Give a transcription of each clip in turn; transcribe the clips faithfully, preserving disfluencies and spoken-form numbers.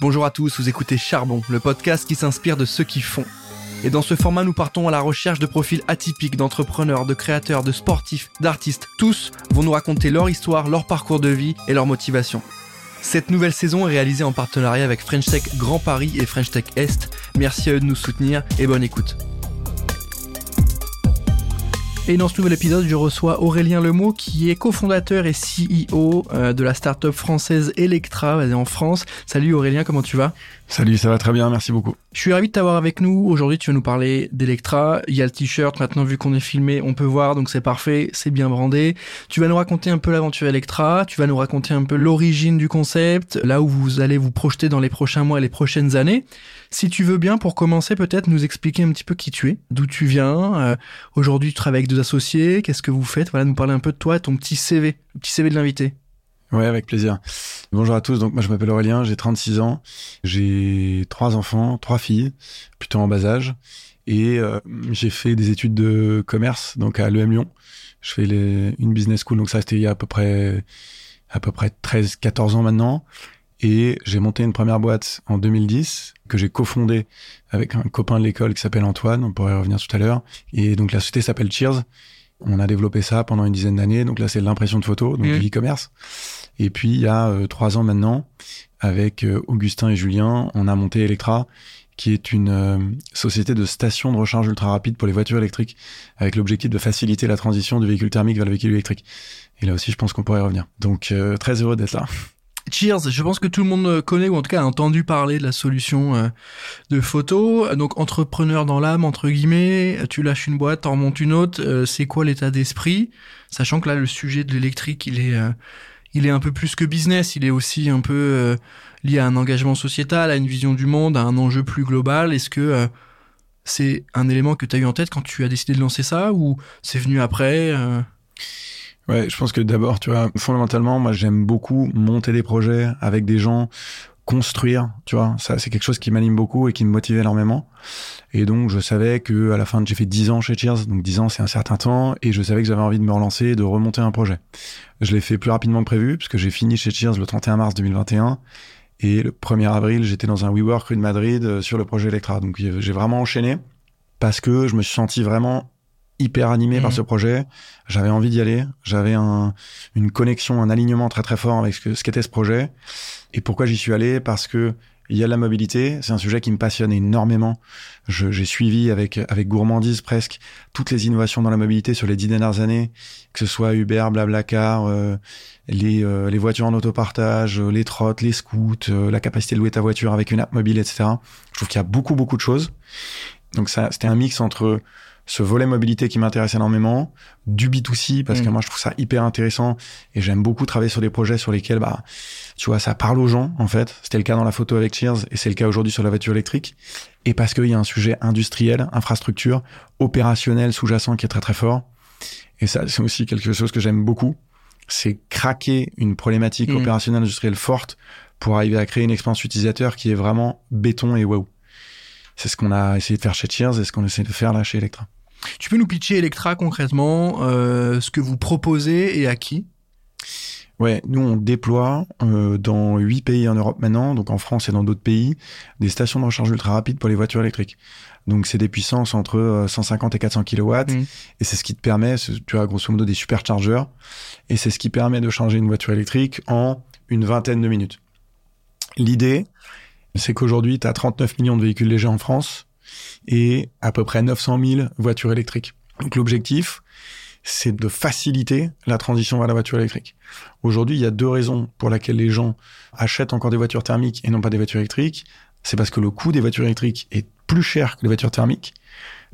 Bonjour à tous, vous écoutez Charbon, le podcast qui s'inspire de ceux qui font. Et dans ce format, nous partons à la recherche de profils atypiques, d'entrepreneurs, de créateurs, de sportifs, d'artistes. Tous vont nous raconter leur histoire, leur parcours de vie et leur motivation. Cette nouvelle saison est réalisée en partenariat avec French Tech Grand Paris et French Tech Est. Merci à eux de nous soutenir et bonne écoute. Et dans ce nouvel épisode, je reçois Aurélien Lemo qui est cofondateur et C E O de la start-up française Electra basée en France. Salut Aurélien, comment tu vas ? Salut, ça va très bien, merci beaucoup. Je suis ravi de t'avoir avec nous. Aujourd'hui, tu vas nous parler d'Electra. Il y a le t-shirt, maintenant vu qu'on est filmé, on peut voir, donc c'est parfait, c'est bien brandé. Tu vas nous raconter un peu l'aventure Electra, tu vas nous raconter un peu l'origine du concept, là où vous allez vous projeter dans les prochains mois et les prochaines années. Si tu veux bien, pour commencer, peut-être nous expliquer un petit peu qui tu es, d'où tu viens. Euh, aujourd'hui, tu travailles avec deux associés, qu'est-ce que vous faites ? Voilà, nous parler un peu de toi, ton petit C V, le petit C V de l'invité. Ouais, avec plaisir. Bonjour à tous. Donc, moi, je m'appelle Aurélien, j'ai trente-six ans, j'ai trois enfants, trois filles, plutôt en bas âge, et euh, j'ai fait des études de commerce, donc à l'E M Lyon. Je fais les, une business school, donc ça, c'était il y a à peu près, à peu près treize, quatorze ans maintenant. Et j'ai monté une première boîte en deux mille dix que j'ai cofondée avec un copain de l'école qui s'appelle Antoine. On pourrait y revenir tout à l'heure. Et donc, la société s'appelle Cheerz. On a développé ça pendant une dizaine d'années. Donc là, c'est de l'impression de photos, donc mmh. du e-commerce. Et puis, il y a euh, trois ans maintenant, avec euh, Augustin et Julien, on a monté Electra, qui est une euh, société de station de recharge ultra rapide pour les voitures électriques, avec l'objectif de faciliter la transition du véhicule thermique vers le véhicule électrique. Et là aussi, je pense qu'on pourrait y revenir. Donc, euh, très heureux d'être là. Cheerz, je pense que tout le monde connaît ou en tout cas a entendu parler de la solution euh, de photo. Donc entrepreneur dans l'âme entre guillemets, tu lâches une boîte, t'en remontes une autre. Euh, c'est quoi l'état d'esprit, sachant que là le sujet de l'électrique il est euh, il est un peu plus que business, il est aussi un peu euh, lié à un engagement sociétal, à une vision du monde, à un enjeu plus global. Est-ce que euh, c'est un élément que t'as eu en tête quand tu as décidé de lancer ça ou c'est venu après euh... Ouais, je pense que d'abord, tu vois, fondamentalement, moi, j'aime beaucoup monter des projets avec des gens, construire, tu vois. Ça, c'est quelque chose qui m'anime beaucoup et qui me motive énormément. Et donc, je savais que, à la fin, j'ai fait dix ans chez Cheerz. Donc, dix ans, c'est un certain temps. Et je savais que j'avais envie de me relancer et de remonter un projet. Je l'ai fait plus rapidement que prévu, parce que j'ai fini chez Cheerz le trente et un mars deux mille vingt et un. Et le premier avril, j'étais dans un WeWork rue de Madrid sur le projet Electra. Donc, j'ai vraiment enchaîné parce que je me suis senti vraiment hyper animé mmh. par ce projet. J'avais envie d'y aller. J'avais un, une connexion, un alignement très très fort avec ce que, ce qu'était ce projet. Et pourquoi j'y suis allé ? Parce que il y a de la mobilité. C'est un sujet qui me passionne énormément. Je, j'ai suivi avec, avec gourmandise presque toutes les innovations dans la mobilité sur les dix dernières années, que ce soit Uber, BlaBlaCar, euh, les, euh, les voitures en autopartage, les trottes, les scouts, euh, la capacité de louer ta voiture avec une app mobile, et cetera. Je trouve qu'il y a beaucoup beaucoup de choses. Donc ça, c'était un mix entre ce volet mobilité qui m'intéresse énormément, du B deux C, parce mmh. que moi, je trouve ça hyper intéressant et j'aime beaucoup travailler sur des projets sur lesquels, bah, tu vois, ça parle aux gens, en fait. C'était le cas dans la photo avec Cheerz et c'est le cas aujourd'hui sur la voiture électrique. Et parce qu'il y a un sujet industriel, infrastructure, opérationnel, sous-jacent qui est très, très fort. Et ça, c'est aussi quelque chose que j'aime beaucoup. C'est craquer une problématique mmh. opérationnelle, industrielle forte pour arriver à créer une expérience utilisateur qui est vraiment béton et waouh. C'est ce qu'on a essayé de faire chez Cheerz et ce qu'on essaie de faire là chez Electra. Tu peux nous pitcher Electra concrètement, euh, ce que vous proposez et à qui ? Ouais, nous on déploie euh, dans huit pays en Europe maintenant, donc en France et dans d'autres pays, des stations de recharge ultra rapide pour les voitures électriques. Donc c'est des puissances entre cent cinquante et quatre cents kilowatts, mmh. et c'est ce qui te permet, tu vois, grosso modo des superchargeurs, et c'est ce qui permet de charger une voiture électrique en une vingtaine de minutes. L'idée, c'est qu'aujourd'hui, tu as trente-neuf millions de véhicules légers en France, et à peu près neuf cent mille voitures électriques. Donc l'objectif, c'est de faciliter la transition vers la voiture électrique. Aujourd'hui, il y a deux raisons pour lesquelles les gens achètent encore des voitures thermiques et non pas des voitures électriques. C'est parce que le coût des voitures électriques est plus cher que les voitures thermiques.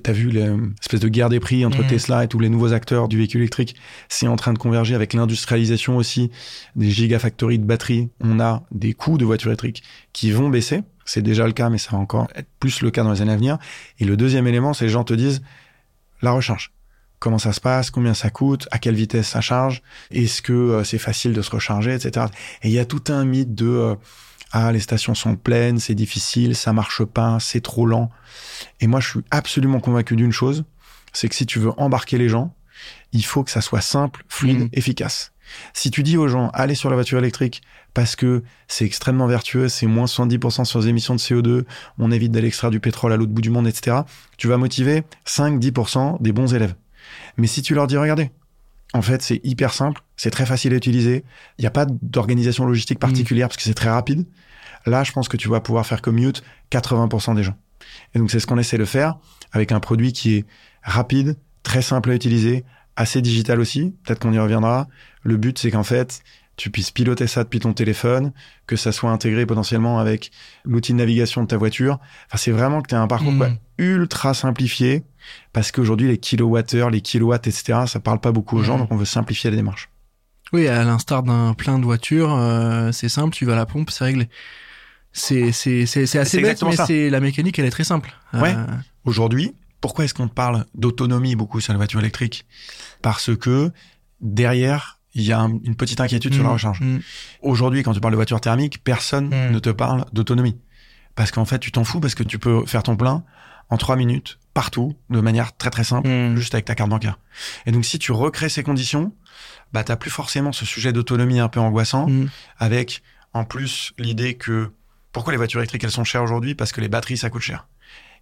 T'as vu l'espèce de guerre des prix entre mmh. Tesla et tous les nouveaux acteurs du véhicule électrique. C'est en train de converger avec l'industrialisation aussi des gigafactories de batteries. On a des coûts de voitures électriques qui vont baisser. C'est déjà le cas, mais ça va encore être plus le cas dans les années à venir. Et le deuxième élément, c'est les gens te disent la recharge. Comment ça se passe, combien ça coûte, à quelle vitesse ça charge, est-ce que euh, c'est facile de se recharger, et cetera. Et il y a tout un mythe de euh, ah, les stations sont pleines, c'est difficile, ça marche pas, c'est trop lent. Et moi, je suis absolument convaincu d'une chose, c'est que si tu veux embarquer les gens, il faut que ça soit simple, fluide, mmh. efficace. Si tu dis aux gens, allez sur la voiture électrique parce que c'est extrêmement vertueux, c'est moins soixante-dix pour cent sur les émissions de C O deux, on évite d'aller extraire du pétrole à l'autre bout du monde, et cetera, tu vas motiver cinq à dix pour cent des bons élèves. Mais si tu leur dis, regardez, en fait, c'est hyper simple, c'est très facile à utiliser, il n'y a pas d'organisation logistique particulière mmh. parce que c'est très rapide, là, je pense que tu vas pouvoir faire commute quatre-vingts pour cent des gens. Et donc, c'est ce qu'on essaie de faire avec un produit qui est rapide, très simple à utiliser, assez digital aussi, peut-être qu'on y reviendra. Le but, c'est qu'en fait, tu puisses piloter ça depuis ton téléphone, que ça soit intégré potentiellement avec l'outil de navigation de ta voiture. Enfin, c'est vraiment que tu as un parcours mmh. quoi, ultra simplifié, parce qu'aujourd'hui, les kilowattheures, les kilowatts, et cetera, ça parle pas beaucoup aux gens, mmh. donc on veut simplifier la démarche. Oui, à l'instar d'un plein de voitures, euh, c'est simple, tu vas à la pompe, c'est réglé. C'est, c'est, c'est, c'est assez c'est bête, mais c'est, la mécanique, elle est très simple. Ouais. Euh... Aujourd'hui, pourquoi est-ce qu'on parle d'autonomie beaucoup sur les voitures électriques ? Parce que derrière, il y a un, une petite inquiétude mmh, sur la recharge. Mmh. Aujourd'hui, quand tu parles de voiture thermique, personne mmh. ne te parle d'autonomie. Parce qu'en fait, tu t'en fous parce que tu peux faire ton plein en trois minutes, partout, de manière très très simple, mmh. juste avec ta carte bancaire. Et donc, si tu recrées ces conditions, bah, t'as plus forcément ce sujet d'autonomie un peu angoissant, mmh. avec en plus l'idée que pourquoi les voitures électriques, elles sont chères aujourd'hui ? Parce que les batteries, ça coûte cher.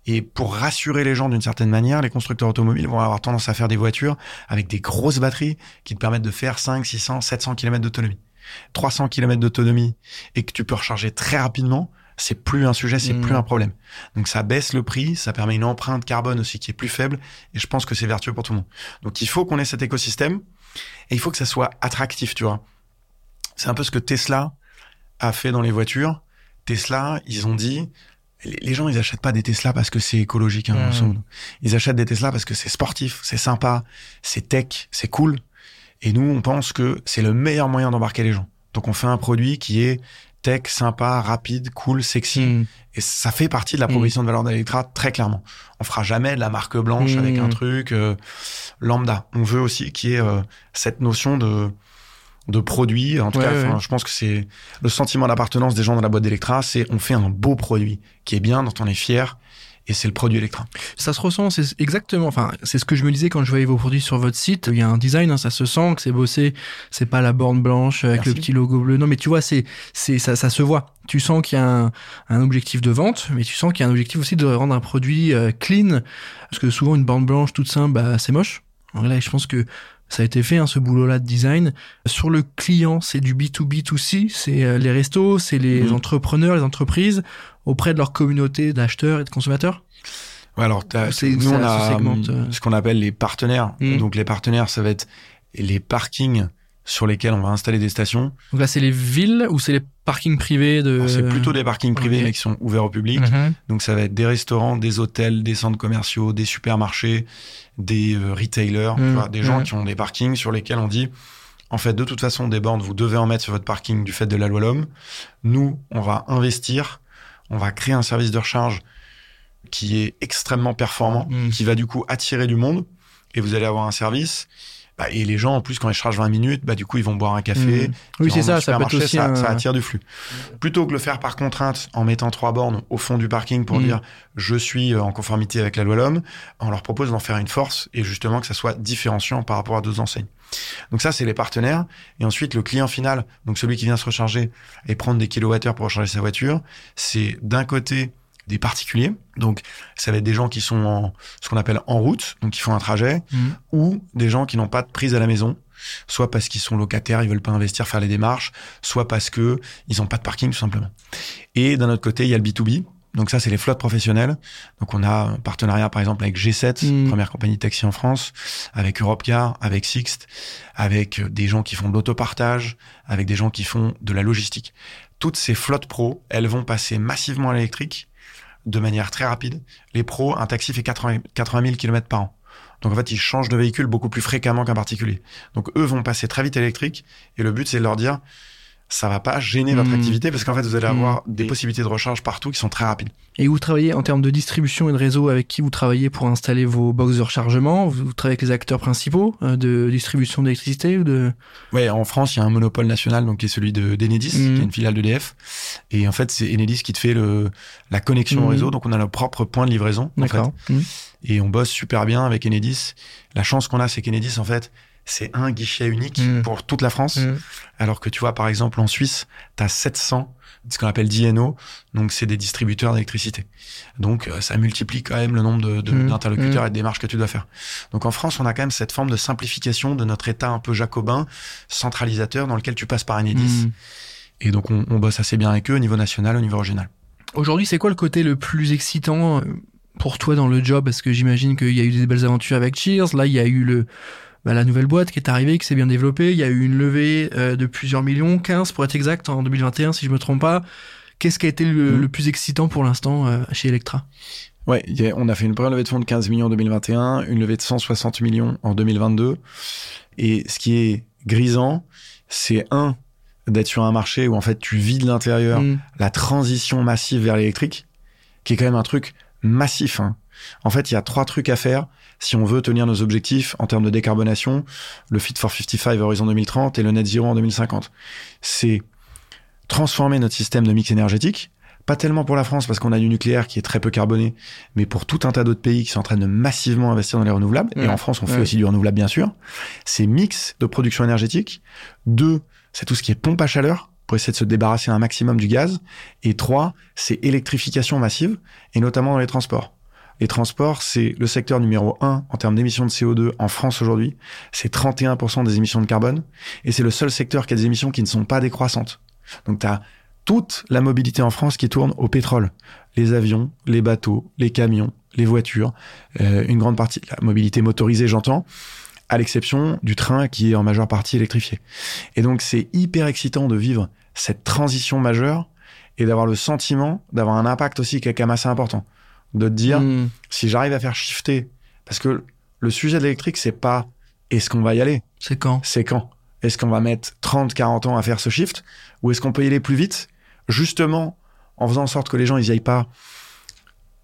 Et pour rassurer les gens d'une certaine manière, les constructeurs automobiles vont avoir tendance à faire des voitures avec des grosses batteries qui te permettent de faire cinq, six cents, sept cents kilomètres d'autonomie. trois cents kilomètres d'autonomie et que tu peux recharger très rapidement, c'est plus un sujet, c'est mmh. plus un problème. Donc ça baisse le prix, ça permet une empreinte carbone aussi qui est plus faible et je pense que c'est vertueux pour tout le monde. Donc il faut qu'on ait cet écosystème et il faut que ça soit attractif, tu vois. C'est un peu ce que Tesla a fait dans les voitures. Tesla, ils ont dit... Les gens, ils achètent pas des Tesla parce que c'est écologique, hein, mmh. ils achètent des Tesla parce que c'est sportif, c'est sympa, c'est tech, c'est cool. Et nous, on pense que c'est le meilleur moyen d'embarquer les gens. Donc, on fait un produit qui est tech, sympa, rapide, cool, sexy. Mmh. Et ça fait partie de la proposition mmh. de valeur d'Electra, très clairement. On fera jamais de la marque blanche mmh. avec un truc euh, lambda. On veut aussi qu'il y ait euh, cette notion de... de produits, en tout ouais, cas, ouais. je pense que c'est le sentiment d'appartenance des gens dans la boîte d'Electra, c'est on fait un beau produit qui est bien, dont on est fier, et c'est le produit Electra. Ça se ressent, c'est exactement, enfin, c'est ce que je me disais quand je voyais vos produits sur votre site. Il y a un design, hein, ça se sent que c'est bossé, c'est pas la borne blanche avec Merci. le petit logo bleu. Non, mais tu vois, c'est, c'est, ça, ça se voit. Tu sens qu'il y a un, un objectif de vente, mais tu sens qu'il y a un objectif aussi de rendre un produit euh, clean, parce que souvent une borne blanche toute simple, bah, c'est moche. Alors là, je pense que ça a été fait, hein, ce boulot-là de design. Sur le client, c'est du B deux B deux C, c'est les restos, c'est les mmh. entrepreneurs, les entreprises, auprès de leur communauté d'acheteurs et de consommateurs. Ouais, alors, c'est, nous, on a ce qu'on appelle les partenaires. Mmh. Donc, les partenaires, ça va être les parkings sur lesquels on va installer des stations. Donc là, c'est les villes ou c'est les parkings privés de... Alors, c'est plutôt des parkings privés, okay. mais qui sont ouverts au public. Mmh. Donc, ça va être des restaurants, des hôtels, des centres commerciaux, des supermarchés, des euh, retailers, mmh, vois, des mmh. gens qui ont des parkings sur lesquels on dit, en fait, de toute façon, des bornes, vous devez en mettre sur votre parking du fait de la loi LOM. Nous, on va investir, on va créer un service de recharge qui est extrêmement performant, mmh. qui va du coup attirer du monde, et vous allez avoir un service. Bah, et les gens, en plus, quand ils chargent vingt minutes, bah, du coup, ils vont boire un café. Mmh. Oui, c'est ça, ça peut être aussi... Ça, un... ça attire du flux. Plutôt que de le faire par contrainte, en mettant trois bornes au fond du parking pour mmh. dire « je suis en conformité avec la loi LOM », on leur propose d'en faire une force et justement que ça soit différenciant par rapport à d'autres enseignes. Donc ça, c'est les partenaires. Et ensuite, le client final, donc celui qui vient se recharger et prendre des kilowattheures pour recharger sa voiture, c'est d'un côté... des particuliers, donc ça va être des gens qui sont en, ce qu'on appelle en route, donc qui font un trajet, mmh. ou des gens qui n'ont pas de prise à la maison, soit parce qu'ils sont locataires, ils veulent pas investir, faire les démarches, soit parce que ils n'ont pas de parking tout simplement. Et d'un autre côté, il y a le B deux B, donc ça c'est les flottes professionnelles, donc on a un partenariat par exemple avec G sept, mmh. première compagnie de taxi en France, avec Europcar, avec Sixt, avec des gens qui font de l'autopartage, avec des gens qui font de la logistique. Toutes ces flottes pro, elles vont passer massivement à l'électrique, de manière très rapide. Les pros, un taxi fait quatre-vingts mille kilomètres par an. Donc, en fait, ils changent de véhicule beaucoup plus fréquemment qu'un particulier. Donc, eux vont passer très vite à l'électrique. Et le but, c'est de leur dire, ça va pas gêner mmh. votre activité parce qu'en fait, vous allez avoir mmh. des possibilités de recharge partout qui sont très rapides. Et vous travaillez en termes de distribution et de réseau avec qui vous travaillez pour installer vos box de rechargement? Vous travaillez avec les acteurs principaux de distribution d'électricité ou de... Ouais, en France, il y a un monopole national, donc, qui est celui de, d'Enedis, mmh. qui est une filiale d'E D F. Et en fait, c'est Enedis qui te fait le, la connexion mmh. au réseau. Donc, on a notre propre point de livraison. D'accord. En fait. mmh. Et on bosse super bien avec Enedis. La chance qu'on a, c'est qu'Enedis, en fait, c'est un guichet unique mmh. pour toute la France. Mmh. Alors que tu vois, par exemple, en Suisse, t'as sept cents, ce qu'on appelle D N O, donc c'est des distributeurs d'électricité. Donc, ça multiplie quand même le nombre de, de, mmh. d'interlocuteurs mmh. et de démarches que tu dois faire. Donc, en France, on a quand même cette forme de simplification de notre état un peu jacobin, centralisateur, dans lequel tu passes par Enedis. Mmh. Et donc, on, on bosse assez bien avec eux au niveau national, au niveau régional. Aujourd'hui, c'est quoi le côté le plus excitant pour toi dans le job? Parce que j'imagine qu'il y a eu des belles aventures avec Cheerz. Là, il y a eu le... Bah, la nouvelle boîte qui est arrivée, qui s'est bien développée. Il y a eu une levée euh, de plusieurs millions, quinze pour être exact, en deux mille vingt et un, si je me trompe pas. Qu'est-ce qui a été le, mmh. le plus excitant pour l'instant euh, chez Electra? Ouais, y a, on a fait une première levée de fonds de quinze millions en deux mille vingt et un, une levée de cent soixante millions en deux mille vingt-deux. Et ce qui est grisant, c'est un, d'être sur un marché où en fait tu vis de l'intérieur mmh. la transition massive vers l'électrique, qui est quand même un truc massif, hein. En fait, il y a trois trucs à faire si on veut tenir nos objectifs en termes de décarbonation, le Fit for cinquante-cinq horizon deux mille trente et le Net Zero en deux mille cinquante. C'est transformer notre système de mix énergétique, pas tellement pour la France parce qu'on a du nucléaire qui est très peu carboné, mais pour tout un tas d'autres pays qui sont en train de massivement investir dans les renouvelables. Mmh. Et en France, on fait mmh. aussi du renouvelable, bien sûr. C'est mix de production énergétique. Deux, c'est tout ce qui est pompe à chaleur, pour essayer de se débarrasser un maximum du gaz. Et trois, c'est électrification massive, et notamment dans les transports. Les transports, c'est le secteur numéro un en termes d'émissions de C O deux en France aujourd'hui. C'est trente et un pour cent des émissions de carbone. Et c'est le seul secteur qui a des émissions qui ne sont pas décroissantes. Donc, tu as toute la mobilité en France qui tourne au pétrole. Les avions, les bateaux, les camions, les voitures, euh, une grande partie de la mobilité motorisée, j'entends, à l'exception du train qui est en majeure partie électrifié. Et donc, c'est hyper excitant de vivre cette transition majeure et d'avoir le sentiment d'avoir un impact aussi qui est quand même assez important. De te dire, mmh. si j'arrive à faire shifter, parce que le sujet de l'électrique, c'est pas est-ce qu'on va y aller ? C'est quand ? C'est quand ? Est-ce qu'on va mettre trente, quarante ans à faire ce shift ? Ou est-ce qu'on peut y aller plus vite ? Justement, en faisant en sorte que les gens, ils y aillent pas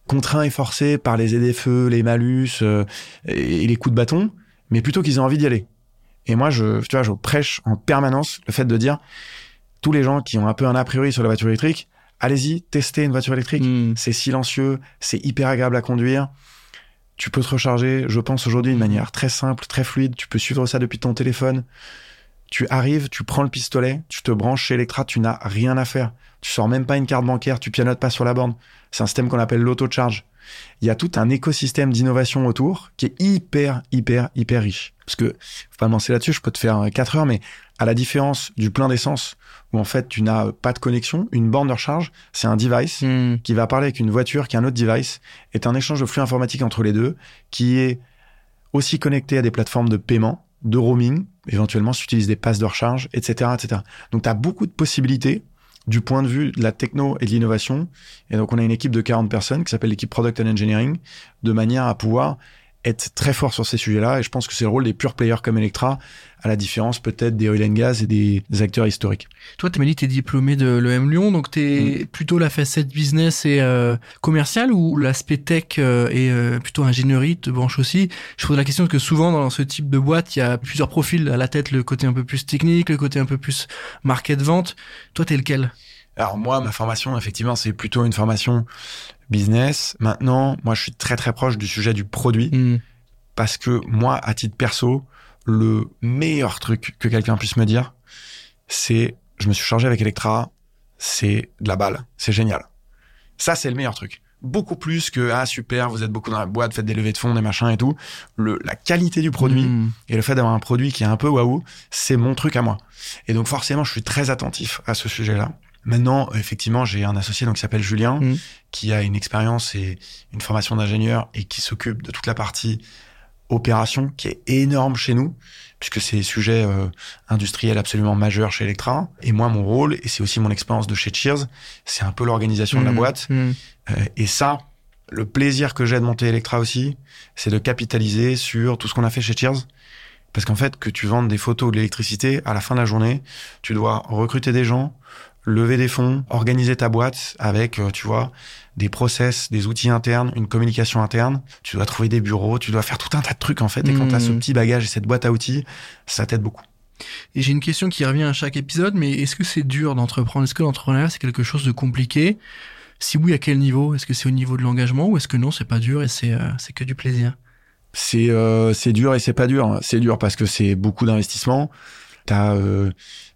contraints et forcés par les aides-feux, les malus euh, et les coups de bâton, mais plutôt qu'ils aient envie d'y aller. Et moi, je, tu vois, je prêche en permanence le fait de dire, tous les gens qui ont un peu un a priori sur la voiture électrique, allez-y, testez une voiture électrique. Mmh. C'est silencieux, c'est hyper agréable à conduire. Tu peux te recharger, je pense, aujourd'hui d'une manière très simple, très fluide. Tu peux suivre ça depuis ton téléphone. Tu arrives, tu prends le pistolet, tu te branches chez Electra, tu n'as rien à faire. Tu sors même pas une carte bancaire, tu pianotes pas sur la borne. C'est un système qu'on appelle l'auto-charge. Il y a tout un écosystème d'innovation autour qui est hyper, hyper, hyper riche. Parce que, faut pas me lancer là-dessus, je peux te faire quatre heures, mais à la différence du plein d'essence, où en fait tu n'as pas de connexion, une borne de recharge, c'est un device mmh. qui va parler avec une voiture qui est un autre device, et t'as un échange de flux informatique entre les deux, qui est aussi connecté à des plateformes de paiement, de roaming, éventuellement si tu utilises des passes de recharge, et cetera, et cetera. Donc t'as beaucoup de possibilités du point de vue de la techno et de l'innovation. Et donc, on a une équipe de quarante personnes qui s'appelle l'équipe Product and Engineering, de manière à pouvoir être très fort sur ces sujets-là. Et je pense que c'est le rôle des pure players comme Electra, à la différence peut-être des oil and gas et des, des acteurs historiques. Toi, tu m'as dit que tu es diplômé de l'E M Lyon, donc tu es mmh. plutôt la facette business et euh, commerciale, ou l'aspect tech euh, et euh, plutôt ingénierie te branche aussi? Je pose la question parce que souvent dans ce type de boîte, il y a plusieurs profils à la tête, le côté un peu plus technique, le côté un peu plus market-vente. Toi, tu es lequel? Alors moi, ma formation, effectivement, c'est plutôt une formation business. Maintenant, moi, je suis très, très proche du sujet du produit mmh. parce que moi, à titre perso, le meilleur truc que quelqu'un puisse me dire, c'est je me suis chargé avec Electra, c'est de la balle, c'est génial. Ça, c'est le meilleur truc. Beaucoup plus que « Ah, super, vous êtes beaucoup dans la boîte, faites des levées de fonds, des machins et tout ». La qualité du produit mmh. et le fait d'avoir un produit qui est un peu waouh, c'est mon truc à moi. Et donc forcément, je suis très attentif à ce sujet-là. Maintenant, effectivement, j'ai un associé donc qui s'appelle Julien, mmh. qui a une expérience et une formation d'ingénieur et qui s'occupe de toute la partie opération, qui est énorme chez nous, puisque c'est des sujets euh, industriels absolument majeurs chez Electra. Et moi, mon rôle, et c'est aussi mon expérience de chez Cheerz, c'est un peu l'organisation mmh. de la boîte. Mmh. Euh, et ça, le plaisir que j'ai de monter Electra aussi, c'est de capitaliser sur tout ce qu'on a fait chez Cheerz. Parce qu'en fait, que tu vendes des photos de l'électricité, à la fin de la journée, tu dois recruter des gens, lever des fonds, organiser ta boîte avec, tu vois, des process, des outils internes, une communication interne. Tu dois trouver des bureaux, tu dois faire tout un tas de trucs, en fait. Et mmh. quand t'as ce petit bagage et cette boîte à outils, ça t'aide beaucoup. Et j'ai une question qui revient à chaque épisode, mais est-ce que c'est dur d'entreprendre? Est-ce que l'entrepreneuriat, c'est quelque chose de compliqué? Si oui, à quel niveau? Est-ce que c'est au niveau de l'engagement, ou est-ce que non, c'est pas dur et c'est, euh, c'est que du plaisir? C'est, euh, c'est dur et c'est pas dur. C'est dur parce que c'est beaucoup d'investissement. T'as euh,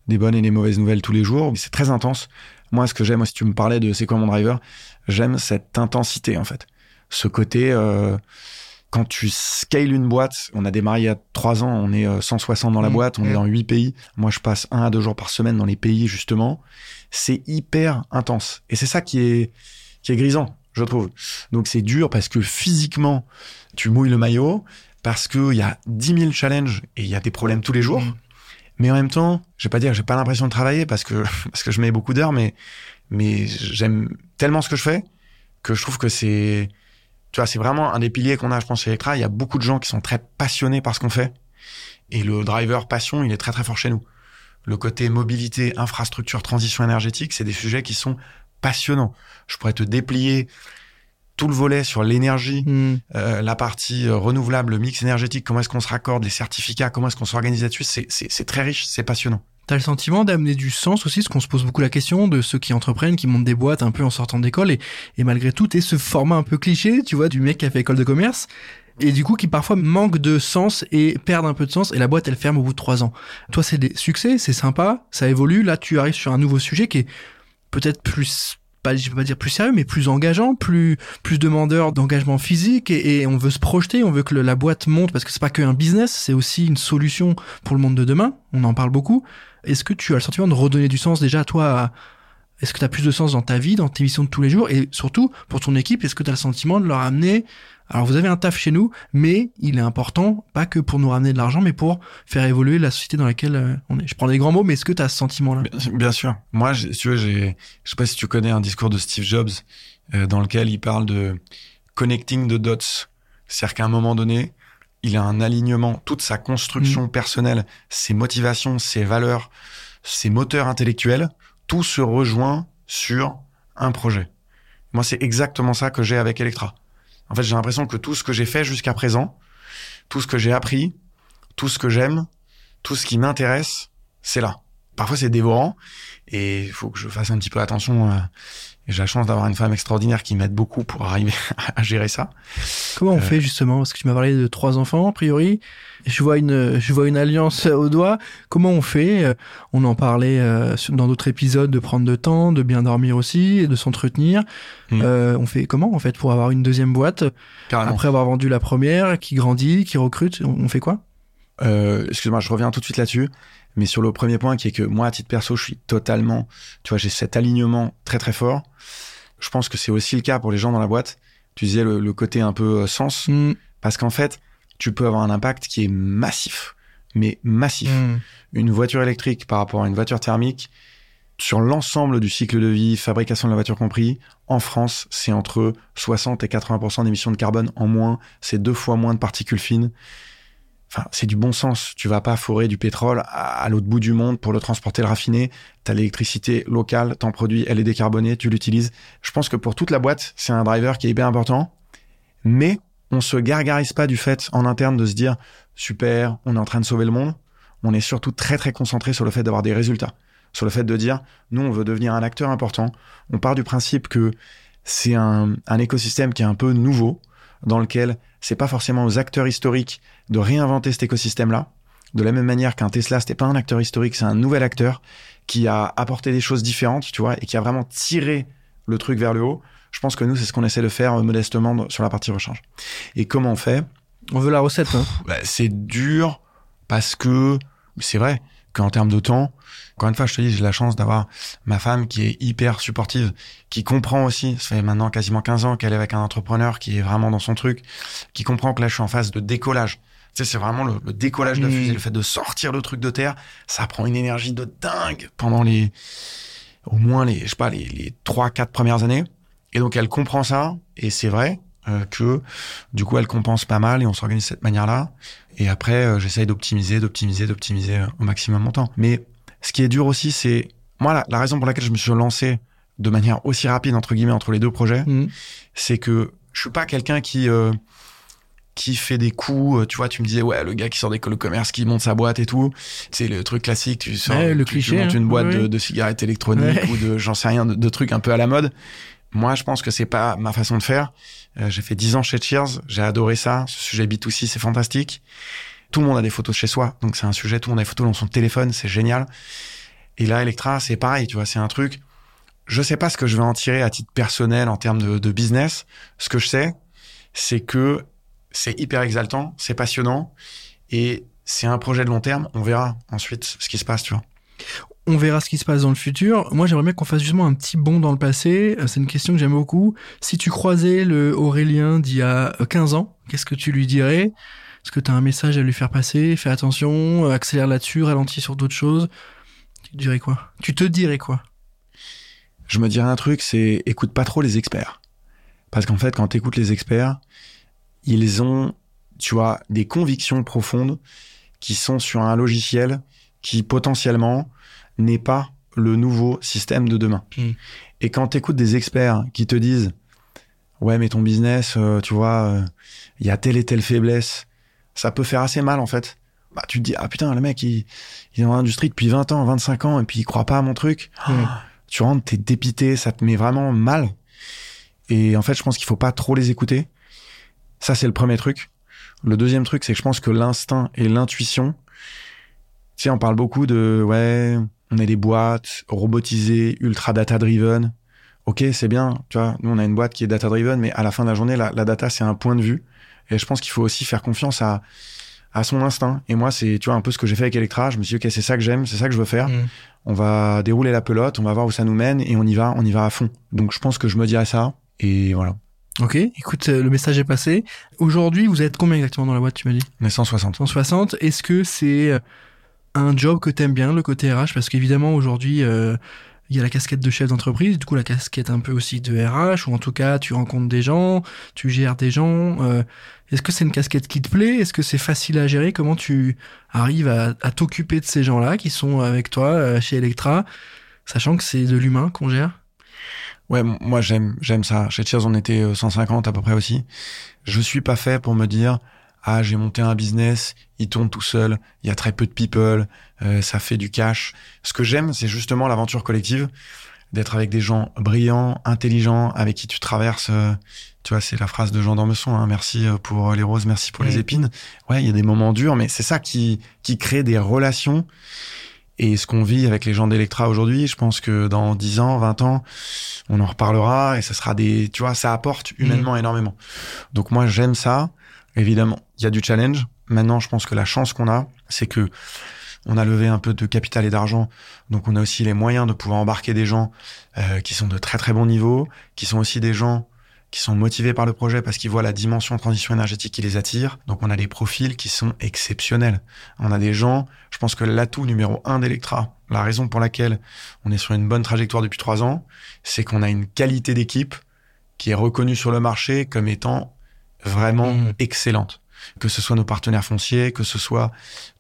des bonnes et des mauvaises nouvelles tous les jours. C'est très intense. Moi, ce que j'aime, si tu me parlais de c'est quoi mon driver, j'aime cette intensité, en fait. Ce côté, euh, quand tu scales une boîte, on a démarré il y a trois ans, on est cent soixante dans la mmh, boîte, on mmh. est dans huit pays. Moi, je passe un à deux jours par semaine dans les pays, justement. C'est hyper intense. Et c'est ça qui est, qui est grisant, je trouve. Donc, c'est dur parce que physiquement, tu mouilles le maillot, parce qu'il y a dix mille challenges et il y a des problèmes tous les jours. Mmh. Mais en même temps, je vais pas dire que j'ai pas l'impression de travailler parce que, parce que je mets beaucoup d'heures, mais, mais j'aime tellement ce que je fais que je trouve que c'est, tu vois, c'est vraiment un des piliers qu'on a, je pense, chez Electra. Il y a beaucoup de gens qui sont très passionnés par ce qu'on fait. Et le driver passion, il est très, très fort chez nous. Le côté mobilité, infrastructure, transition énergétique, c'est des sujets qui sont passionnants. Je pourrais te déplier tout le volet sur l'énergie, mmh. euh, la partie euh, renouvelable, le mix énergétique, comment est-ce qu'on se raccorde, les certificats, comment est-ce qu'on s'organise là-dessus, c'est, c'est, c'est très riche, c'est passionnant. T'as le sentiment d'amener du sens aussi, parce qu'on se pose beaucoup la question de ceux qui entreprennent, qui montent des boîtes un peu en sortant d'école, et, et malgré tout, t'es ce format un peu cliché, tu vois, du mec qui a fait école de commerce, et du coup qui parfois manque de sens et perd un peu de sens, et la boîte elle ferme au bout de trois ans. Toi, c'est des succès, c'est sympa, ça évolue, là tu arrives sur un nouveau sujet qui est peut-être plus... Pas, je vais pas dire plus sérieux, mais plus engageant, plus, plus demandeur d'engagement physique, et, et on veut se projeter, on veut que le, la boîte monte, parce que c'est pas qu'un business, c'est aussi une solution pour le monde de demain. On en parle beaucoup. Est-ce que tu as le sentiment de redonner du sens déjà à toi? À, est-ce que tu as plus de sens dans ta vie, dans tes missions de tous les jours? Et surtout, pour ton équipe, est-ce que tu as le sentiment de leur amener? Alors, vous avez un taf chez nous, mais il est important, pas que pour nous ramener de l'argent, mais pour faire évoluer la société dans laquelle on est. Je prends des grands mots, mais est-ce que tu as ce sentiment-là? Bien, bien sûr. Moi, si tu veux, j'ai, je sais pas si tu connais un discours de Steve Jobs, euh, dans lequel il parle de connecting the dots. C'est-à-dire qu'à un moment donné, il a un alignement, toute sa construction mmh. personnelle, ses motivations, ses valeurs, ses moteurs intellectuels, tout se rejoint sur un projet. Moi, c'est exactement ça que j'ai avec Electra. En fait, j'ai l'impression que tout ce que j'ai fait jusqu'à présent, tout ce que j'ai appris, tout ce que j'aime, tout ce qui m'intéresse, c'est là. Parfois, c'est dévorant et il faut que je fasse un petit peu attention. Euh, et j'ai la chance d'avoir une femme extraordinaire qui m'aide beaucoup pour arriver à gérer ça. Comment on euh... fait justement? Parce que tu m'as parlé de trois enfants, a priori. Je vois une, je vois une alliance au doigt. Comment on fait? On en parlait euh, dans d'autres épisodes de prendre de temps, de bien dormir aussi et de s'entretenir. Mmh. Euh, on fait comment en fait pour avoir une deuxième boîte? Carrément. Après avoir vendu la première, qui grandit, qui recrute, on fait quoi? Euh, excuse-moi, je reviens tout de suite là-dessus. Mais sur le premier point qui est que moi, à titre perso, je suis totalement, tu vois, j'ai cet alignement très très fort. Je pense que c'est aussi le cas pour les gens dans la boîte. Tu disais le, le côté un peu sens, mm. parce qu'en fait, tu peux avoir un impact qui est massif, mais massif. Mm. Une voiture électrique par rapport à une voiture thermique, sur l'ensemble du cycle de vie, fabrication de la voiture compris, en France, c'est entre soixante et quatre-vingts pour cent d'émissions de carbone en moins, c'est deux fois moins de particules fines. Enfin, c'est du bon sens. Tu vas pas forer du pétrole à, à l'autre bout du monde pour le transporter, le raffiner. T'as l'électricité locale, t'en produis, elle est décarbonée, tu l'utilises. Je pense que pour toute la boîte, c'est un driver qui est hyper important. Mais on se gargarise pas du fait en interne de se dire super, on est en train de sauver le monde. On est surtout très très concentré sur le fait d'avoir des résultats, sur le fait de dire nous on veut devenir un acteur important. On part du principe que c'est un, un écosystème qui est un peu nouveau, dans lequel c'est pas forcément aux acteurs historiques de réinventer cet écosystème-là. De la même manière qu'un Tesla, c'était pas un acteur historique, c'est un nouvel acteur qui a apporté des choses différentes, tu vois, et qui a vraiment tiré le truc vers le haut. Je pense que nous, c'est ce qu'on essaie de faire euh, modestement sur la partie recharge. Et comment on fait? On veut la recette, hein. Pff, bah, c'est dur parce que c'est vrai qu'en termes de temps, encore une fois, je te dis, j'ai la chance d'avoir ma femme qui est hyper supportive, qui comprend aussi, ça fait maintenant quasiment quinze ans qu'elle est avec un entrepreneur qui est vraiment dans son truc, qui comprend que là, je suis en phase de décollage. Tu sais, c'est vraiment le, le décollage de la fusée, mmh. le fait de sortir le truc de terre, ça prend une énergie de dingue pendant les, au moins les, je sais pas, les, les trois, quatre premières années. Et donc, elle comprend ça, et c'est vrai euh, que, du coup, elle compense pas mal et on s'organise de cette manière-là. Et après, euh, j'essaye d'optimiser, d'optimiser, d'optimiser euh, au maximum mon temps. Mais ce qui est dur aussi, c'est... Moi, la, la raison pour laquelle je me suis lancé de manière aussi rapide, entre guillemets, entre les deux projets, mmh. c'est que je suis pas quelqu'un qui euh, qui fait des coups. Tu vois, tu me disais, ouais, le gars qui sort d'école de commerce, qui monte sa boîte et tout. C'est le truc classique, tu sors, ouais, le tu, cliché, tu montes hein, une boîte ouais. de, de cigarettes électroniques ouais. ou de, j'en sais rien, de, de trucs un peu à la mode. Moi, je pense que c'est pas ma façon de faire. Euh, j'ai fait dix ans chez Cheerz, j'ai adoré ça. Ce sujet B deux C, c'est fantastique. Tout le monde a des photos de chez soi, donc c'est un sujet. Tout le monde a des photos dans son téléphone, c'est génial. Et là, Electra, c'est pareil, tu vois, c'est un truc. Je sais pas ce que je vais en tirer à titre personnel en termes de, de business. Ce que je sais, c'est que c'est hyper exaltant, c'est passionnant et c'est un projet de long terme. On verra ensuite ce qui se passe, tu vois. On verra ce qui se passe dans le futur. Moi, j'aimerais bien qu'on fasse justement un petit bond dans le passé. C'est une question que j'aime beaucoup. Si tu croisais le Aurélien d'il y a quinze ans, qu'est-ce que tu lui dirais? Est-ce que tu as un message à lui faire passer? Fais attention, accélère là-dessus, ralentis sur d'autres choses. Tu te dirais quoi? Tu te dirais quoi? Je me dirais un truc, c'est écoute pas trop les experts. Parce qu'en fait, quand t'écoutes les experts, ils ont, tu vois, des convictions profondes qui sont sur un logiciel qui potentiellement n'est pas le nouveau système de demain. Mmh. Et quand t'écoutes des experts qui te disent « Ouais, mais ton business, euh, tu vois, il euh, y a telle et telle faiblesse », ça peut faire assez mal, en fait. Bah, tu te dis « Ah putain, le mec, il, il est dans l'industrie depuis vingt ans, vingt-cinq ans, et puis il croit pas à mon truc. Mmh. Oh, tu rentres, t'es dépité, ça te met vraiment mal. » Et en fait, je pense qu'il faut pas trop les écouter. Ça, c'est le premier truc. Le deuxième truc, c'est que je pense que l'instinct et l'intuition... Tu sais, on parle beaucoup de « Ouais... » On est des boîtes robotisées, ultra data-driven. Ok, c'est bien. Tu vois, nous, on a une boîte qui est data-driven, mais à la fin de la journée, la, la data, c'est un point de vue. Et je pense qu'il faut aussi faire confiance à, à son instinct. Et moi, c'est, tu vois, un peu ce que j'ai fait avec Electra. Je me suis dit, ok, c'est ça que j'aime, c'est ça que je veux faire. Mmh. On va dérouler la pelote, on va voir où ça nous mène et on y va, on y va à fond. Donc, je pense que je me dis à ça et voilà. Ok, écoute, le message est passé. Aujourd'hui, vous êtes combien exactement dans la boîte, tu m'as dit? On est cent soixante. cent soixante. Est-ce que c'est... un job que t'aimes bien, le côté R H, parce qu'évidemment aujourd'hui il euh, y a la casquette de chef d'entreprise, du coup la casquette un peu aussi de R H, ou en tout cas tu rencontres des gens, tu gères des gens. Euh, est-ce que c'est une casquette qui te plaît? Est-ce que c'est facile à gérer? Comment tu arrives à, à t'occuper de ces gens-là qui sont avec toi euh, chez Electra, sachant que c'est de l'humain qu'on gère? Ouais, moi j'aime j'aime ça. Chez Cheerz on était cent cinquante à peu près aussi. Je suis pas fait pour me dire ah, j'ai monté un business, il tourne tout seul, il y a très peu de people, euh, ça fait du cash. Ce que j'aime, c'est justement l'aventure collective, d'être avec des gens brillants, intelligents, avec qui tu traverses. Euh, tu vois, c'est la phrase de Jean d'Ormesson, hein, merci pour les roses, merci pour oui. les épines. Ouais, il y a des moments durs, mais c'est ça qui qui crée des relations. Et ce qu'on vit avec les gens d'Electra aujourd'hui, je pense que dans dix ans, vingt ans, on en reparlera et ça sera des... Tu vois, ça apporte humainement mmh. énormément. Donc moi, j'aime ça. Évidemment, il y a du challenge. Maintenant, je pense que la chance qu'on a, c'est que on a levé un peu de capital et d'argent. Donc, on a aussi les moyens de pouvoir embarquer des gens euh, qui sont de très, très bons niveaux, qui sont aussi des gens qui sont motivés par le projet parce qu'ils voient la dimension transition énergétique qui les attire. Donc, on a des profils qui sont exceptionnels. On a des gens... Je pense que l'atout numéro un d'Electra, la raison pour laquelle on est sur une bonne trajectoire depuis trois ans, c'est qu'on a une qualité d'équipe qui est reconnue sur le marché comme étant... vraiment mmh. excellente. Que ce soit nos partenaires fonciers, que ce soit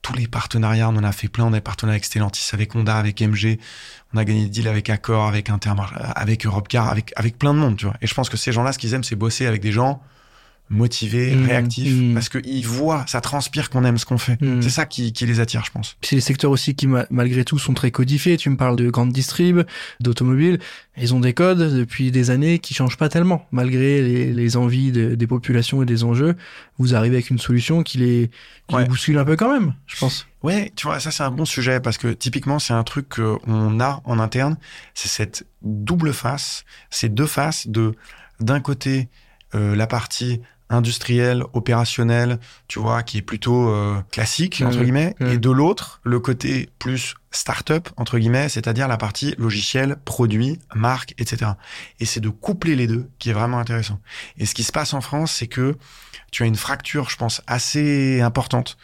tous les partenariats, on en a fait plein, on a des partenaires avec Stellantis, avec Honda, avec M G, on a gagné des deals avec Accor, avec Intermarché, avec Europcar, avec avec plein de monde, tu vois. Et je pense que ces gens-là, ce qu'ils aiment, c'est bosser avec des gens motivés, mmh. réactifs, mmh. parce que ils voient, ça transpire qu'on aime ce qu'on fait. Mmh. C'est ça qui qui les attire, je pense. C'est les secteurs aussi qui, malgré tout, sont très codifiés. Tu me parles de grandes distrib, d'automobiles. Ils ont des codes depuis des années qui changent pas tellement, malgré les, les envies de, des populations et des enjeux. Vous arrivez avec une solution qui les, qui ouais. les bouscule un peu quand même, je pense. Ouais, tu vois, ça c'est un bon sujet parce que typiquement c'est un truc qu'on a en interne, c'est cette double face, ces deux faces de d'un côté euh, la partie industrielle, opérationnelle, tu vois, qui est plutôt euh, classique entre guillemets, mmh. et de l'autre le côté plus start-up, entre guillemets, c'est-à-dire la partie logiciel, produit, marque, et cetera. Et c'est de coupler les deux qui est vraiment intéressant. Et ce qui se passe en France, c'est que tu as une fracture, je pense, assez importante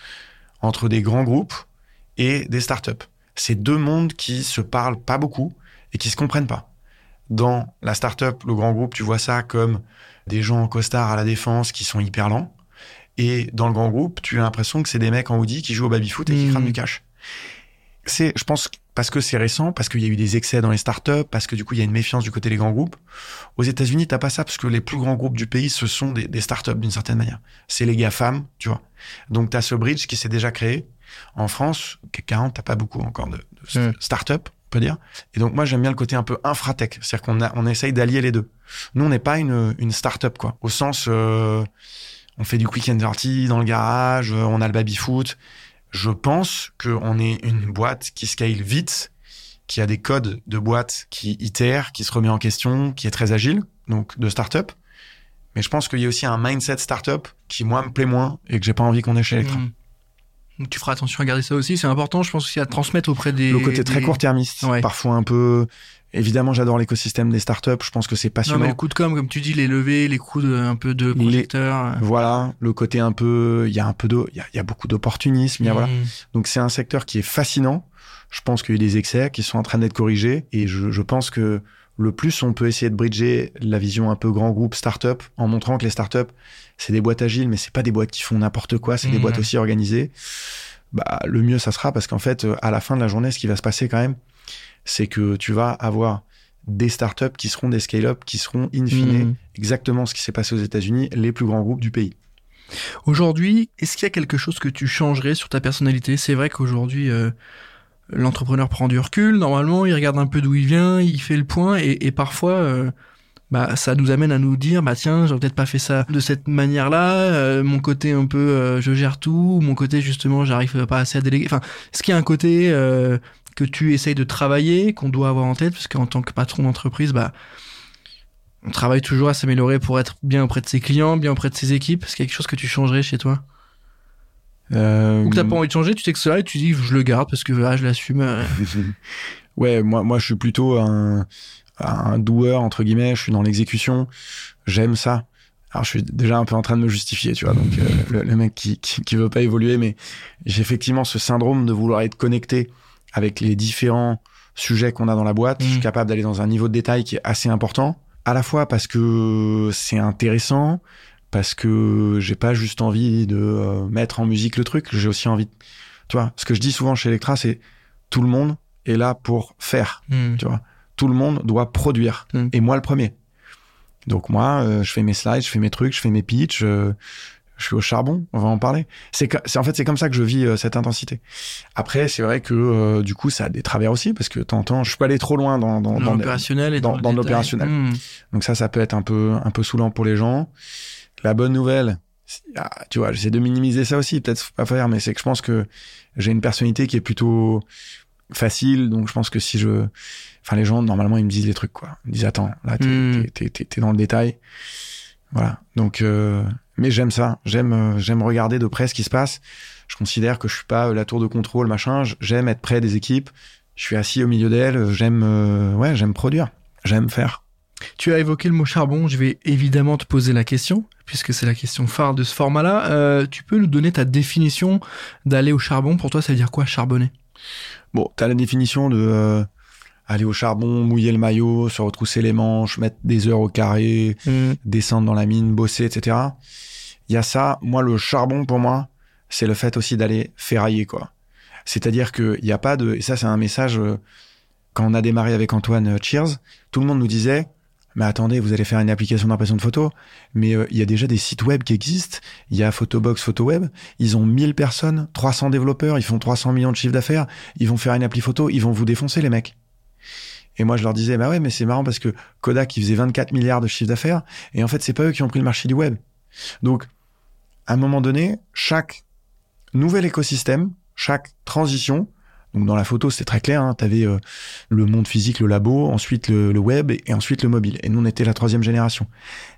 entre des grands groupes et des startups. C'est deux mondes qui se parlent pas beaucoup et qui se comprennent pas. Dans la startup, le grand groupe, tu vois ça comme des gens en costard à la défense qui sont hyper lents. Et dans le grand groupe, tu as l'impression que c'est des mecs en hoodie qui jouent au baby-foot et qui mmh. crament du cash. C'est, je pense, parce que c'est récent, parce qu'il y a eu des excès dans les startups, parce que du coup, il y a une méfiance du côté des grands groupes. Aux États-Unis, t'as pas ça, parce que les plus grands groupes du pays, ce sont des, des startups d'une certaine manière. C'est les GAFAM, tu vois. Donc, t'as ce bridge qui s'est déjà créé. En France, quarante, t'as pas beaucoup encore de, de mmh. startups. on peut dire. Et donc moi j'aime bien le côté un peu infratech, c'est-à-dire qu'on a, on essaye d'allier les deux. Nous on n'est pas une une start-up quoi, au sens euh, on fait du quick and dirty dans le garage, on a le baby-foot. Je pense que on est une boîte qui scale vite, qui a des codes de boîte qui itère, qui se remet en question, qui est très agile, donc de start-up. Mais je pense qu'il y a aussi un mindset start-up qui, moi, me plaît moins et que j'ai pas envie qu'on ait chez Electra. Mmh. Donc, tu feras attention à garder ça aussi. C'est important, je pense, aussi à transmettre auprès des... Le côté des... très court-termiste, ouais. Parfois un peu... Évidemment, j'adore l'écosystème des startups. Je pense que c'est passionnant. Non, mais le coup de com', comme tu dis, les levées, les coups de, un peu de projecteur. Les... Voilà. Le côté un peu, il y a un peu de, il y a, il y a beaucoup d'opportunisme. Mmh. Y a, voilà. Donc, c'est un secteur qui est fascinant. Je pense qu'il y a des excès qui sont en train d'être corrigés. Et je, je pense que le plus, on peut essayer de bridger la vision un peu grand groupe startup en montrant que les startups, c'est des boîtes agiles, mais c'est pas des boîtes qui font n'importe quoi. C'est mmh. des boîtes aussi organisées. Bah, le mieux, ça sera parce qu'en fait, à la fin de la journée, ce qui va se passer quand même, c'est que tu vas avoir des startups qui seront des scale-up, qui seront in fine mmh. exactement ce qui s'est passé aux États-Unis, les plus grands groupes du pays. Aujourd'hui, est-ce qu'il y a quelque chose que tu changerais sur ta personnalité ? C'est vrai qu'aujourd'hui, euh, l'entrepreneur prend du recul. Normalement, il regarde un peu d'où il vient, il fait le point et, et parfois... Euh, bah ça nous amène à nous dire bah tiens j'aurais peut-être pas fait ça de cette manière-là, euh, mon côté un peu euh, je gère tout, mon côté justement j'arrive pas assez à déléguer, enfin est-ce qu'il y a un côté euh, que tu essayes de travailler, qu'on doit avoir en tête, parce qu'en tant que patron d'entreprise bah on travaille toujours à s'améliorer pour être bien auprès de ses clients, bien auprès de ses équipes. Est-ce qu'il y a quelque chose que tu changerais chez toi euh... ou que t'as pas envie de changer, tu sais que cela et tu dis je le garde parce que là ah, je l'assume euh... ouais moi moi je suis plutôt un un doueur, entre guillemets, je suis dans l'exécution, j'aime ça. Alors, je suis déjà un peu en train de me justifier, tu vois, donc euh, le, le mec qui, qui qui veut pas évoluer, mais j'ai effectivement ce syndrome de vouloir être connecté avec les différents sujets qu'on a dans la boîte. Mmh. Je suis capable d'aller dans un niveau de détail qui est assez important, à la fois parce que c'est intéressant, parce que j'ai pas juste envie de mettre en musique le truc, j'ai aussi envie... De... Tu vois, ce que je dis souvent chez Electra, c'est tout le monde est là pour faire, mmh. tu vois. Tout le monde doit produire. Mm. Et moi, le premier. Donc moi, euh, je fais mes slides, je fais mes trucs, je fais mes pitchs, euh, je suis au charbon, on va en parler. C'est, c'est en fait, c'est comme ça que je vis euh, cette intensité. Après, c'est vrai que euh, du coup, ça a des travers aussi, parce que t'entends, je peux aller trop loin dans, dans, dans l'opérationnel. Des, et dans, dans, dans l'opérationnel. Mm. Donc ça, ça peut être un peu, un peu saoulant pour les gens. La bonne nouvelle, ah, tu vois, j'essaie de minimiser ça aussi, peut-être pas faire, mais c'est que je pense que j'ai une personnalité qui est plutôt... facile, donc je pense que si je... Enfin, les gens, normalement, ils me disent les trucs, quoi. Ils me disent, attends, là, t'es, mmh. t'es, t'es, t'es, t'es dans le détail. Voilà. Donc, euh... mais j'aime ça. J'aime j'aime regarder de près ce qui se passe. Je considère que je suis pas la tour de contrôle, machin. J'aime être près des équipes. Je suis assis au milieu d'elles. J'aime... Euh... Ouais, j'aime produire. J'aime faire. Tu as évoqué le mot charbon. Je vais évidemment te poser la question, puisque c'est la question phare de ce format-là. Euh, tu peux nous donner ta définition d'aller au charbon? Pour toi, ça veut dire quoi, charbonner? Bon, t'as la définition de euh, aller au charbon, mouiller le maillot, se retrousser les manches, mettre des heures au carré, mmh. descendre dans la mine, bosser, et cetera. Il y a ça. Moi, le charbon, pour moi, c'est le fait aussi d'aller ferrailler, quoi. C'est-à-dire qu'il n'y a pas de... Et ça, c'est un message... Euh, quand on a démarré avec Antoine euh, Cheerz, tout le monde nous disait... Mais attendez, vous allez faire une application d'impression de photos, mais il euh, y a déjà des sites web qui existent. Il y a Photobox, Photoweb. Ils ont mille personnes, trois cents développeurs. Ils font trois cents millions de chiffres d'affaires. Ils vont faire une appli photo. Ils vont vous défoncer, les mecs. Et moi, je leur disais, bah ouais, mais c'est marrant parce que Kodak, ils faisaient vingt-quatre milliards de chiffres d'affaires. Et en fait, c'est pas eux qui ont pris le marché du web. Donc, à un moment donné, chaque nouvel écosystème, chaque transition, donc dans la photo, c'était très clair, hein, t'avais euh, le monde physique, le labo, ensuite le, le web et, et ensuite le mobile. Et nous, on était la troisième génération.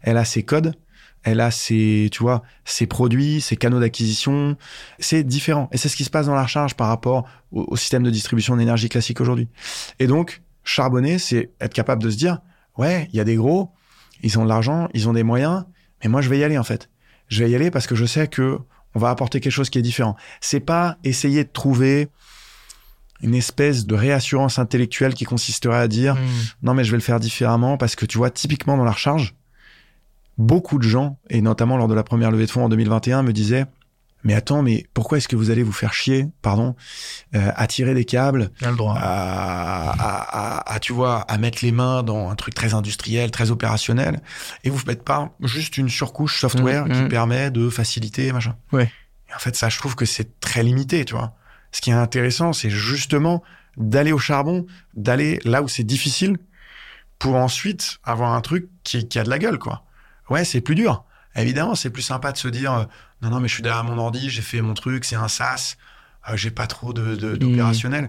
Elle a ses codes, elle a ses, tu vois, ses produits, ses canaux d'acquisition. C'est différent. Et c'est ce qui se passe dans la recharge par rapport au, au système de distribution d'énergie classique aujourd'hui. Et donc, charbonner, c'est être capable de se dire, ouais, il y a des gros, ils ont de l'argent, ils ont des moyens, mais moi, je vais y aller, en fait. Je vais y aller parce que je sais que on va apporter quelque chose qui est différent. C'est pas essayer de trouver une espèce de réassurance intellectuelle qui consisterait à dire mmh. non mais je vais le faire différemment parce que tu vois typiquement dans la recharge beaucoup de gens et notamment lors de la première levée de fonds en deux mille vingt et un me disaient mais attends mais pourquoi est-ce que vous allez vous faire chier pardon euh, à tirer des câbles le droit. À, à, à, à tu vois à mettre les mains dans un truc très industriel très opérationnel et vous faites pas juste une surcouche software mmh. qui mmh. permet de faciliter machin ouais et en fait ça je trouve que c'est très limité tu vois. Ce qui est intéressant, c'est justement d'aller au charbon, d'aller là où c'est difficile, pour ensuite avoir un truc qui, qui a de la gueule, quoi. Ouais, c'est plus dur. Évidemment, c'est plus sympa de se dire euh, « Non, non, mais je suis derrière mon ordi, j'ai fait mon truc, c'est un SaaS, euh, j'ai pas trop de, de, d'opérationnel.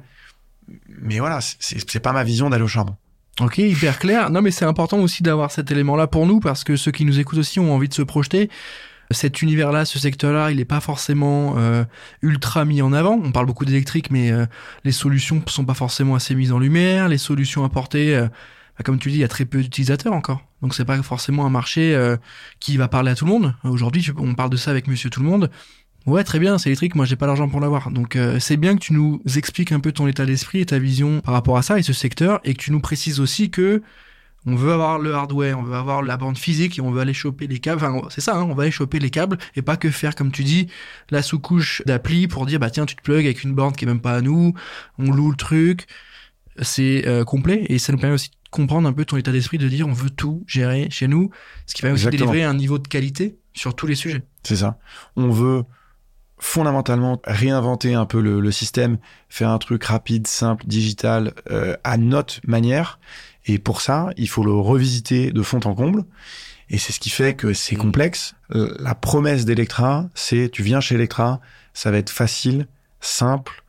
Mmh. » Mais voilà, c'est, c'est pas ma vision d'aller au charbon. Ok, hyper clair. Non, mais c'est important aussi d'avoir cet élément-là pour nous, parce que ceux qui nous écoutent aussi ont envie de se projeter. Cet univers-là, ce secteur-là, il n'est pas forcément euh, ultra mis en avant. On parle beaucoup d'électrique, mais euh, les solutions sont pas forcément assez mises en lumière. Les solutions apportées, euh, bah, comme tu dis, il y a très peu d'utilisateurs encore. Donc c'est pas forcément un marché euh, qui va parler à tout le monde. Aujourd'hui, on parle de ça avec Monsieur Tout le Monde. Ouais, très bien, c'est électrique, moi j'ai pas l'argent pour l'avoir. Donc euh, c'est bien que tu nous expliques un peu ton état d'esprit et ta vision par rapport à ça et ce secteur, et que tu nous précises aussi que on veut avoir le hardware, on veut avoir la bande physique et on veut aller choper les câbles. Enfin, c'est ça, hein, on va aller choper les câbles et pas que faire, comme tu dis, la sous-couche d'appli pour dire bah tiens, tu te plugs avec une borne qui est même pas à nous, on loue le truc. C'est euh, complet, et ça nous permet aussi de comprendre un peu ton état d'esprit, de dire on veut tout gérer chez nous, ce qui va aussi délivrer un niveau de qualité sur tous les sujets. C'est ça. On veut fondamentalement réinventer un peu le, le système, faire un truc rapide, simple, digital, euh, à notre manière. Et pour ça, il faut le revisiter de fond en comble. Et c'est ce qui fait que c'est complexe. Euh, la promesse d'Electra, c'est tu viens chez Electra, ça va être facile, simple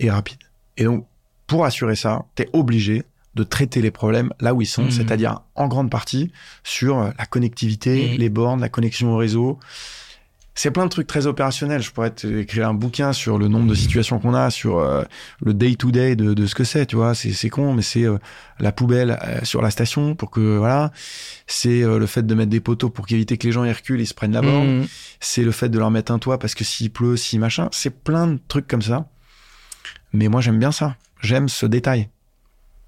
et rapide. Et donc, pour assurer ça, t'es obligé de traiter les problèmes là où ils sont, mmh. c'est-à-dire en grande partie sur la connectivité, mmh. les bornes, la connexion au réseau. C'est plein de trucs très opérationnels. Je pourrais écrire un bouquin sur le nombre de situations qu'on a, sur euh, le day-to-day de, de ce que c'est, tu vois. C'est, c'est con, mais c'est euh, la poubelle euh, sur la station pour que, voilà. C'est euh, le fait de mettre des poteaux pour éviter que les gens y reculent, ils se prennent la borne. Mmh. C'est le fait de leur mettre un toit parce que s'il pleut, si machin. C'est plein de trucs comme ça. Mais moi, j'aime bien ça. J'aime ce détail.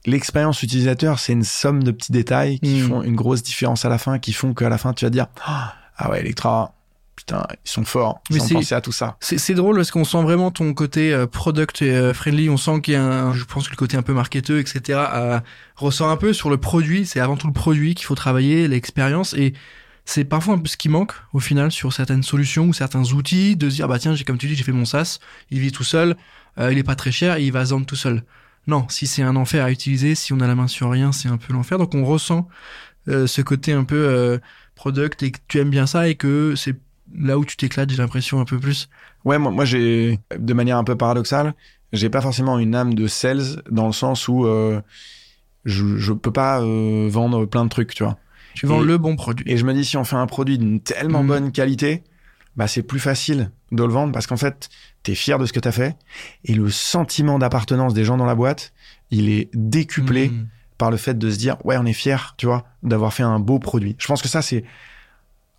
L'expérience utilisateur, c'est une somme de petits détails qui mmh. font une grosse différence à la fin, qui font qu'à la fin, tu vas te dire oh, ah ouais, Electra, putain, ils sont forts, ils ont pensé à tout ça. C'est, c'est drôle parce qu'on sent vraiment ton côté euh, product et euh, friendly. On sent qu'il y a un, je pense que le côté un peu marketeux, et cetera euh, ressort un peu sur le produit. C'est avant tout le produit qu'il faut travailler, l'expérience, et c'est parfois un peu ce qui manque au final sur certaines solutions ou certains outils, de se dire bah tiens, j'ai, comme tu dis, j'ai fait mon SaaS, il vit tout seul, euh, il est pas très cher et il va se vendre tout seul. Non, si c'est un enfer à utiliser, si on a la main sur rien, c'est un peu l'enfer. Donc on ressent euh, ce côté un peu euh, product, et que tu aimes bien ça et que c'est là où tu t'éclates, j'ai l'impression, un peu plus. Ouais, moi, moi j'ai, de manière un peu paradoxale, j'ai pas forcément une âme de sales, dans le sens où euh, je, je peux pas euh, vendre plein de trucs, tu vois. Tu vends et, le bon produit. Et je me dis, si on fait un produit d'une tellement mmh. bonne qualité, bah c'est plus facile de le vendre, parce qu'en fait, t'es fier de ce que t'as fait, et le sentiment d'appartenance des gens dans la boîte, il est décuplé mmh. par le fait de se dire, ouais, on est fier, tu vois, d'avoir fait un beau produit. Je pense que ça, c'est...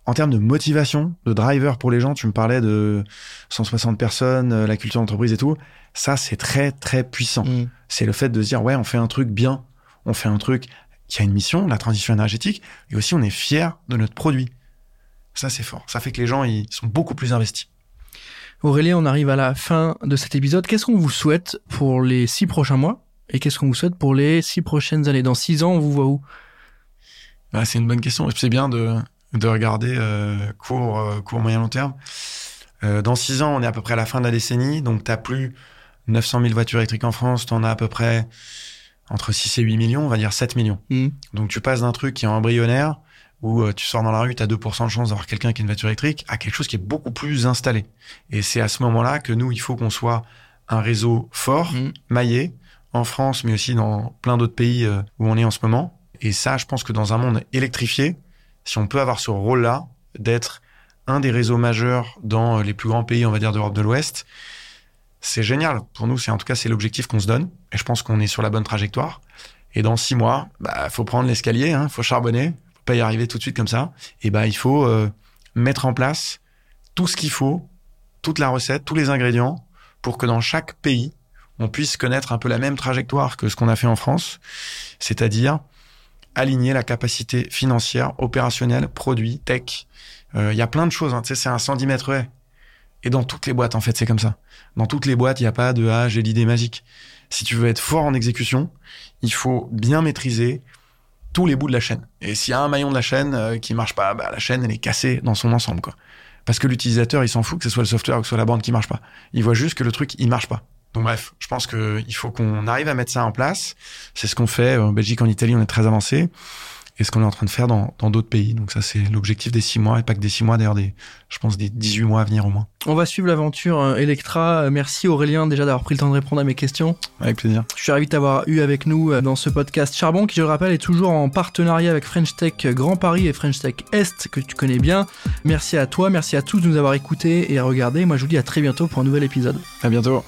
En termes de motivation, de driver pour les gens, tu me parlais de cent soixante personnes, la culture d'entreprise et tout. Ça, c'est très, très puissant. Mmh. C'est le fait de se dire, ouais, on fait un truc bien. On fait un truc qui a une mission, la transition énergétique. Et aussi, on est fiers de notre produit. Ça, c'est fort. Ça fait que les gens, ils sont beaucoup plus investis. Aurélien, on arrive à la fin de cet épisode. Qu'est-ce qu'on vous souhaite pour les six prochains mois? Et qu'est-ce qu'on vous souhaite pour les six prochaines années? Dans six ans, on vous voit où? Bah, c'est une bonne question. C'est bien de... de regarder euh, court, euh, court, moyen, long terme. Euh, dans six ans, on est à peu près à la fin de la décennie, donc t'as plus neuf cent mille voitures électriques en France, t'en as à peu près entre six et huit millions, on va dire sept millions. Mmh. Donc tu passes d'un truc qui est embryonnaire, où euh, tu sors dans la rue, t'as deux pour cent de chance d'avoir quelqu'un qui a une voiture électrique, à quelque chose qui est beaucoup plus installé. Et c'est à ce moment-là que nous, il faut qu'on soit un réseau fort, mmh. maillé, en France, mais aussi dans plein d'autres pays euh, où on est en ce moment. Et ça, je pense que dans un monde électrifié, si on peut avoir ce rôle-là, d'être un des réseaux majeurs dans les plus grands pays, on va dire, d'Europe de l'Ouest, c'est génial. Pour nous, c'est, en tout cas, c'est l'objectif qu'on se donne. Et je pense qu'on est sur la bonne trajectoire. Et dans six mois, bah, faut prendre l'escalier, hein, faut charbonner. Faut pas y arriver tout de suite comme ça. Et bah, il faut euh, mettre en place tout ce qu'il faut, toute la recette, tous les ingrédients, pour que dans chaque pays, on puisse connaître un peu la même trajectoire que ce qu'on a fait en France. C'est-à-dire aligner la capacité financière, opérationnelle, produit, tech. Il euh, y a plein de choses, hein. Tu sais, c'est un cent dix mètres haies. Et dans toutes les boîtes, en fait, c'est comme ça. Dans toutes les boîtes, il n'y a pas de « ah, j'ai l'idée magique ». Si tu veux être fort en exécution, il faut bien maîtriser tous les bouts de la chaîne. Et s'il y a un maillon de la chaîne euh, qui ne marche pas, bah, la chaîne, elle est cassée dans son ensemble, quoi. Parce que l'utilisateur, il s'en fout que ce soit le software ou que ce soit la bande qui ne marche pas. Il voit juste que le truc, il ne marche pas. Donc bref, je pense qu'il faut qu'on arrive à mettre ça en place. C'est ce qu'on fait en Belgique, en Italie, on est très avancé. Et ce qu'on est en train de faire dans, dans d'autres pays. Donc ça, c'est l'objectif des six mois, et pas que des six mois, d'ailleurs, des, je pense des dix-huit mois à venir au moins. On va suivre l'aventure Electra. Merci Aurélien déjà d'avoir pris le temps de répondre à mes questions. Avec plaisir. Je suis ravi de t'avoir eu avec nous dans ce podcast Charbon, qui je le rappelle est toujours en partenariat avec French Tech Grand Paris et French Tech Est, que tu connais bien. Merci à toi, merci à tous de nous avoir écoutés et à regarder. Moi, je vous dis à très bientôt pour un nouvel épisode. À bientôt.